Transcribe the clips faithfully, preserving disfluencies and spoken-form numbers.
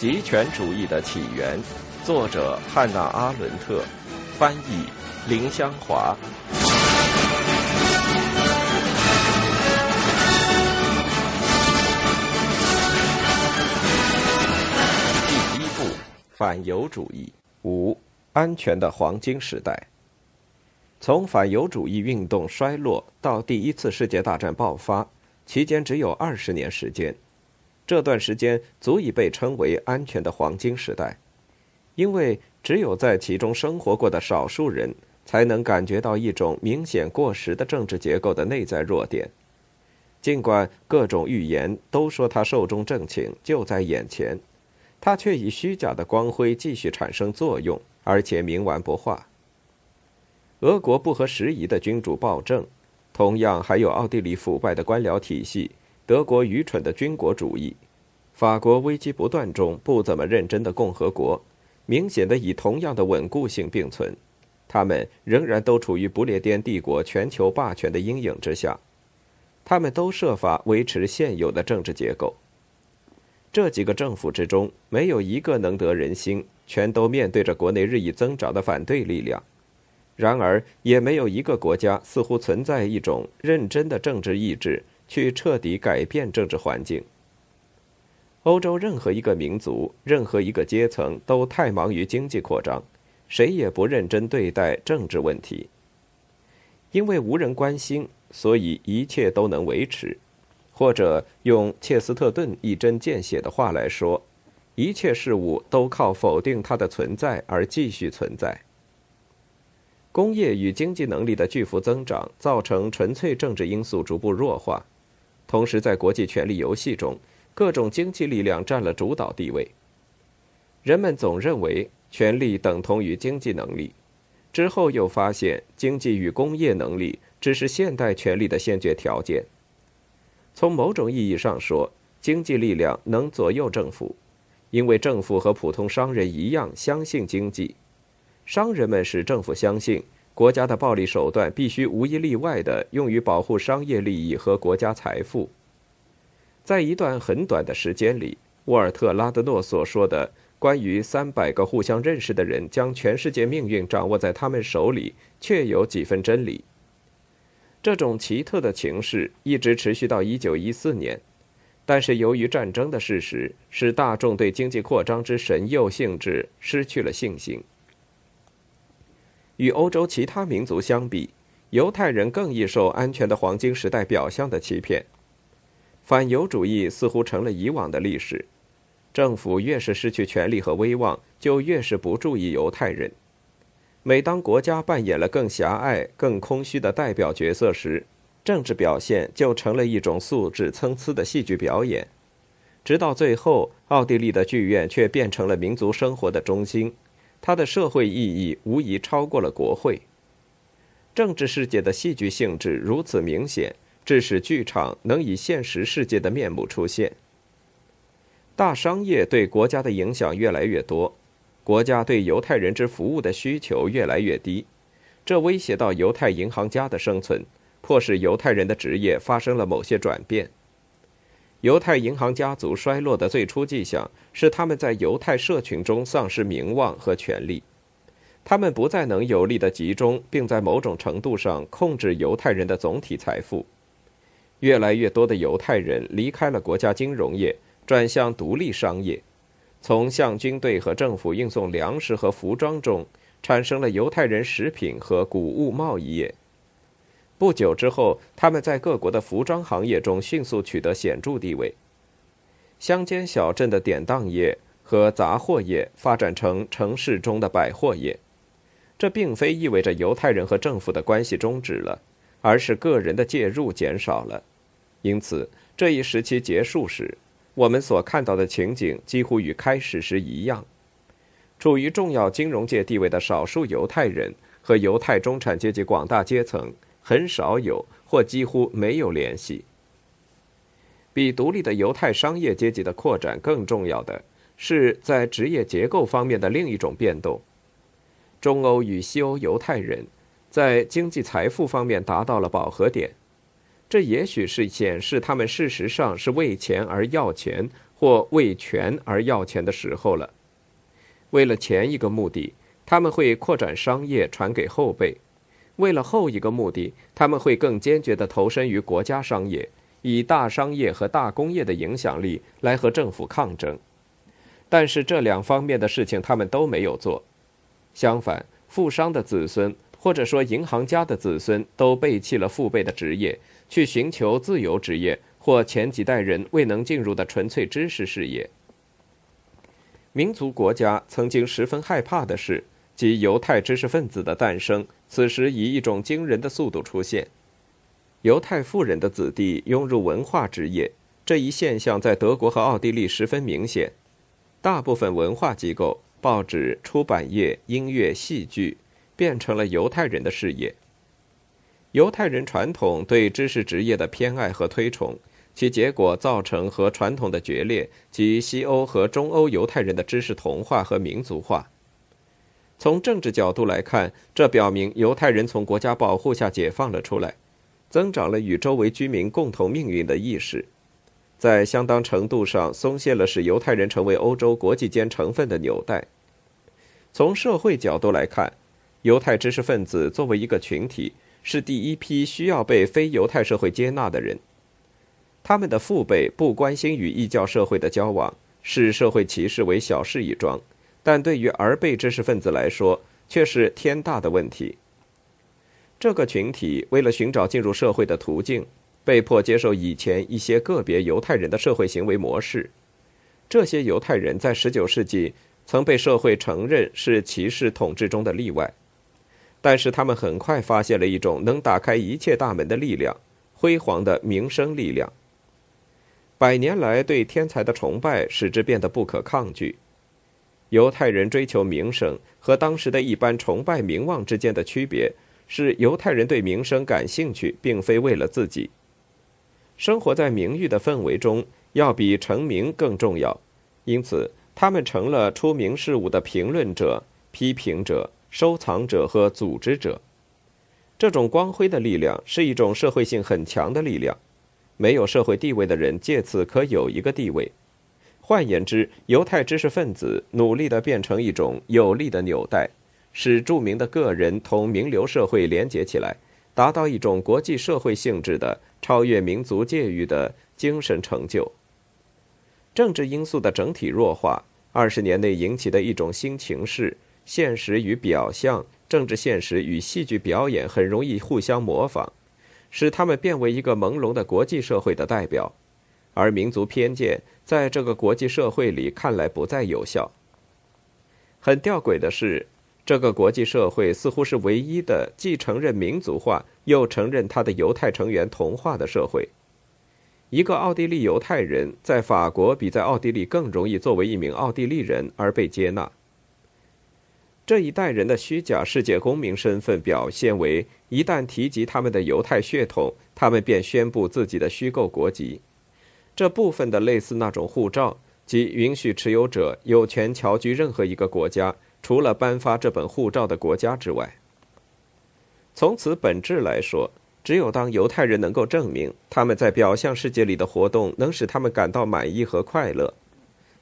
极权主义的起源》，作者汉娜·阿伦特，翻译林香华。第一部：反犹主义。五、安全的黄金时代。从反犹主义运动衰落到第一次世界大战爆发，期间只有二十年时间。这段时间足以被称为安全的黄金时代，因为只有在其中生活过的少数人才能感觉到一种明显过时的政治结构的内在弱点。尽管各种预言都说它寿终正寝就在眼前，它却以虚假的光辉继续产生作用，而且冥顽不化。俄国不合时宜的君主暴政，同样还有奥地利腐败的官僚体系，德国愚蠢的军国主义，法国危机不断中不怎么认真的共和国，明显的以同样的稳固性并存，他们仍然都处于不列颠帝国全球霸权的阴影之下，他们都设法维持现有的政治结构。这几个政府之中，没有一个能得人心，全都面对着国内日益增长的反对力量。然而，也没有一个国家似乎存在一种认真的政治意志，去彻底改变政治环境。欧洲任何一个民族、任何一个阶层都太忙于经济扩张，谁也不认真对待政治问题。因为无人关心，所以一切都能维持。或者用切斯特顿一针见血的话来说，一切事物都靠否定它的存在而继续存在。工业与经济能力的巨幅增长造成纯粹政治因素逐步弱化，同时在国际权力游戏中，各种经济力量占了主导地位。人们总认为权力等同于经济能力，之后又发现经济与工业能力只是现代权力的先决条件。从某种意义上说，经济力量能左右政府，因为政府和普通商人一样相信经济。商人们使政府相信，国家的暴力手段必须无一例外地用于保护商业利益和国家财富。在一段很短的时间里，沃尔特·拉德诺所说的关于三百个互相认识的人将全世界命运掌握在他们手里，确有几分真理。这种奇特的情势一直持续到一九一四年，但是由于战争的事实，使大众对经济扩张之神佑性质失去了信心。与欧洲其他民族相比，犹太人更易受安全的黄金时代表象的欺骗。反犹主义似乎成了以往的历史，政府越是失去权力和威望，就越是不注意犹太人。每当国家扮演了更狭隘、更空虚的代表角色时，政治表现就成了一种素质参差的戏剧表演。直到最后，奥地利的剧院却变成了民族生活的中心，它的社会意义无疑超过了国会。政治世界的戏剧性质如此明显，致使剧场能以现实世界的面目出现。大商业对国家的影响越来越多，国家对犹太人之服务的需求越来越低，这威胁到犹太银行家的生存，迫使犹太人的职业发生了某些转变。犹太银行家族衰落的最初迹象是他们在犹太社群中丧失名望和权力，他们不再能有力地集中并在某种程度上控制犹太人的总体财富。越来越多的犹太人离开了国家金融业，转向独立商业，从向军队和政府运送粮食和服装中产生了犹太人食品和谷物贸易业。不久之后，他们在各国的服装行业中迅速取得显著地位。乡间小镇的典当业和杂货业发展成城市中的百货业。这并非意味着犹太人和政府的关系终止了，而是个人的介入减少了。因此，这一时期结束时，我们所看到的情景几乎与开始时一样。处于重要金融界地位的少数犹太人和犹太中产阶级广大阶层很少有或几乎没有联系。比独立的犹太商业阶级的扩展更重要的是在职业结构方面的另一种变动。中欧与西欧犹太人在经济财富方面达到了饱和点，这也许是显示他们事实上是为钱而要钱，或为权而要钱的时候了。为了前一个目的，他们会扩展商业传给后辈；为了后一个目的，他们会更坚决地投身于国家商业，以大商业和大工业的影响力来和政府抗争。但是这两方面的事情他们都没有做。相反，富商的子孙或者说银行家的子孙都背弃了父辈的职业，去寻求自由职业或前几代人未能进入的纯粹知识事业。民族国家曾经十分害怕的事，即犹太知识分子的诞生，此时以一种惊人的速度出现。犹太富人的子弟涌入文化职业，这一现象在德国和奥地利十分明显。大部分文化机构、报纸、出版业、音乐、戏剧变成了犹太人的事业。犹太人传统对知识职业的偏爱和推崇，其结果造成和传统的决裂及西欧和中欧犹太人的知识同化和民族化。从政治角度来看，这表明犹太人从国家保护下解放了出来，增长了与周围居民共同命运的意识，在相当程度上松懈了使犹太人成为欧洲国际间成分的纽带。从社会角度来看，犹太知识分子作为一个群体，是第一批需要被非犹太社会接纳的人。他们的父辈不关心与异教社会的交往，视社会歧视为小事一桩，但对于儿辈知识分子来说，却是天大的问题。这个群体为了寻找进入社会的途径，被迫接受以前一些个别犹太人的社会行为模式。这些犹太人在十九世纪曾被社会承认是歧视统治中的例外，但是他们很快发现了一种能打开一切大门的力量，辉煌的民生力量。百年来对天才的崇拜使之变得不可抗拒。犹太人追求名声和当时的一般崇拜名望之间的区别是，犹太人对名声感兴趣，并非为了自己。生活在名誉的氛围中，要比成名更重要，因此他们成了出名事物的评论者、批评者、收藏者和组织者。这种光辉的力量是一种社会性很强的力量，没有社会地位的人借此可有一个地位。换言之，犹太知识分子努力地变成一种有力的纽带，使著名的个人同名流社会连结起来，达到一种国际社会性质的超越民族界域的精神成就。政治因素的整体弱化，二十年内引起的一种新情势，现实与表象，政治现实与戏剧表演很容易互相模仿，使他们变为一个朦胧的国际社会的代表，而民族偏见在这个国际社会里看来不再有效。很吊诡的是，这个国际社会似乎是唯一的既承认民族化又承认他的犹太成员同化的社会。一个奥地利犹太人在法国比在奥地利更容易作为一名奥地利人而被接纳。这一代人的虚假世界公民身份表现为，一旦提及他们的犹太血统，他们便宣布自己的虚构国籍。这部分的类似那种护照，即允许持有者有权侨居任何一个国家，除了颁发这本护照的国家之外。从此本质来说，只有当犹太人能够证明他们在表象世界里的活动能使他们感到满意和快乐，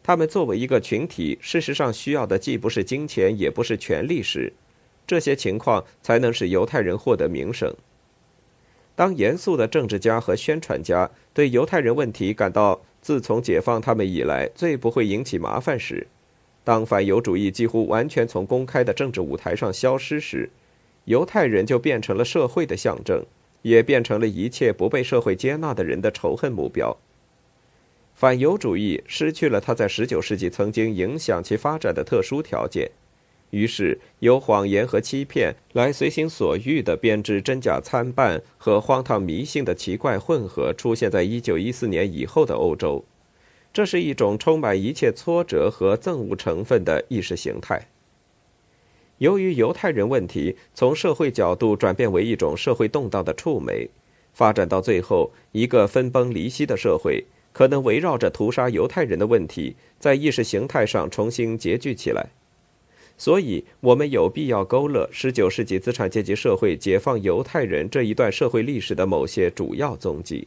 他们作为一个群体事实上需要的既不是金钱也不是权力时，这些情况才能使犹太人获得名声。当严肃的政治家和宣传家对犹太人问题感到自从解放他们以来最不会引起麻烦时，当反犹主义几乎完全从公开的政治舞台上消失时，犹太人就变成了社会的象征，也变成了一切不被社会接纳的人的仇恨目标。反犹主义失去了它在十九世纪曾经影响其发展的特殊条件，于是由谎言和欺骗来随心所欲地编织真假参半和荒唐迷信的奇怪混合出现在一九一四年以后的欧洲。这是一种充满一切挫折和憎恶成分的意识形态。由于犹太人问题从社会角度转变为一种社会动荡的触媒，发展到最后，一个分崩离析的社会可能围绕着屠杀犹太人的问题在意识形态上重新结聚起来。所以我们有必要勾勒十九世纪资产阶级社会解放犹太人这一段社会历史的某些主要踪迹。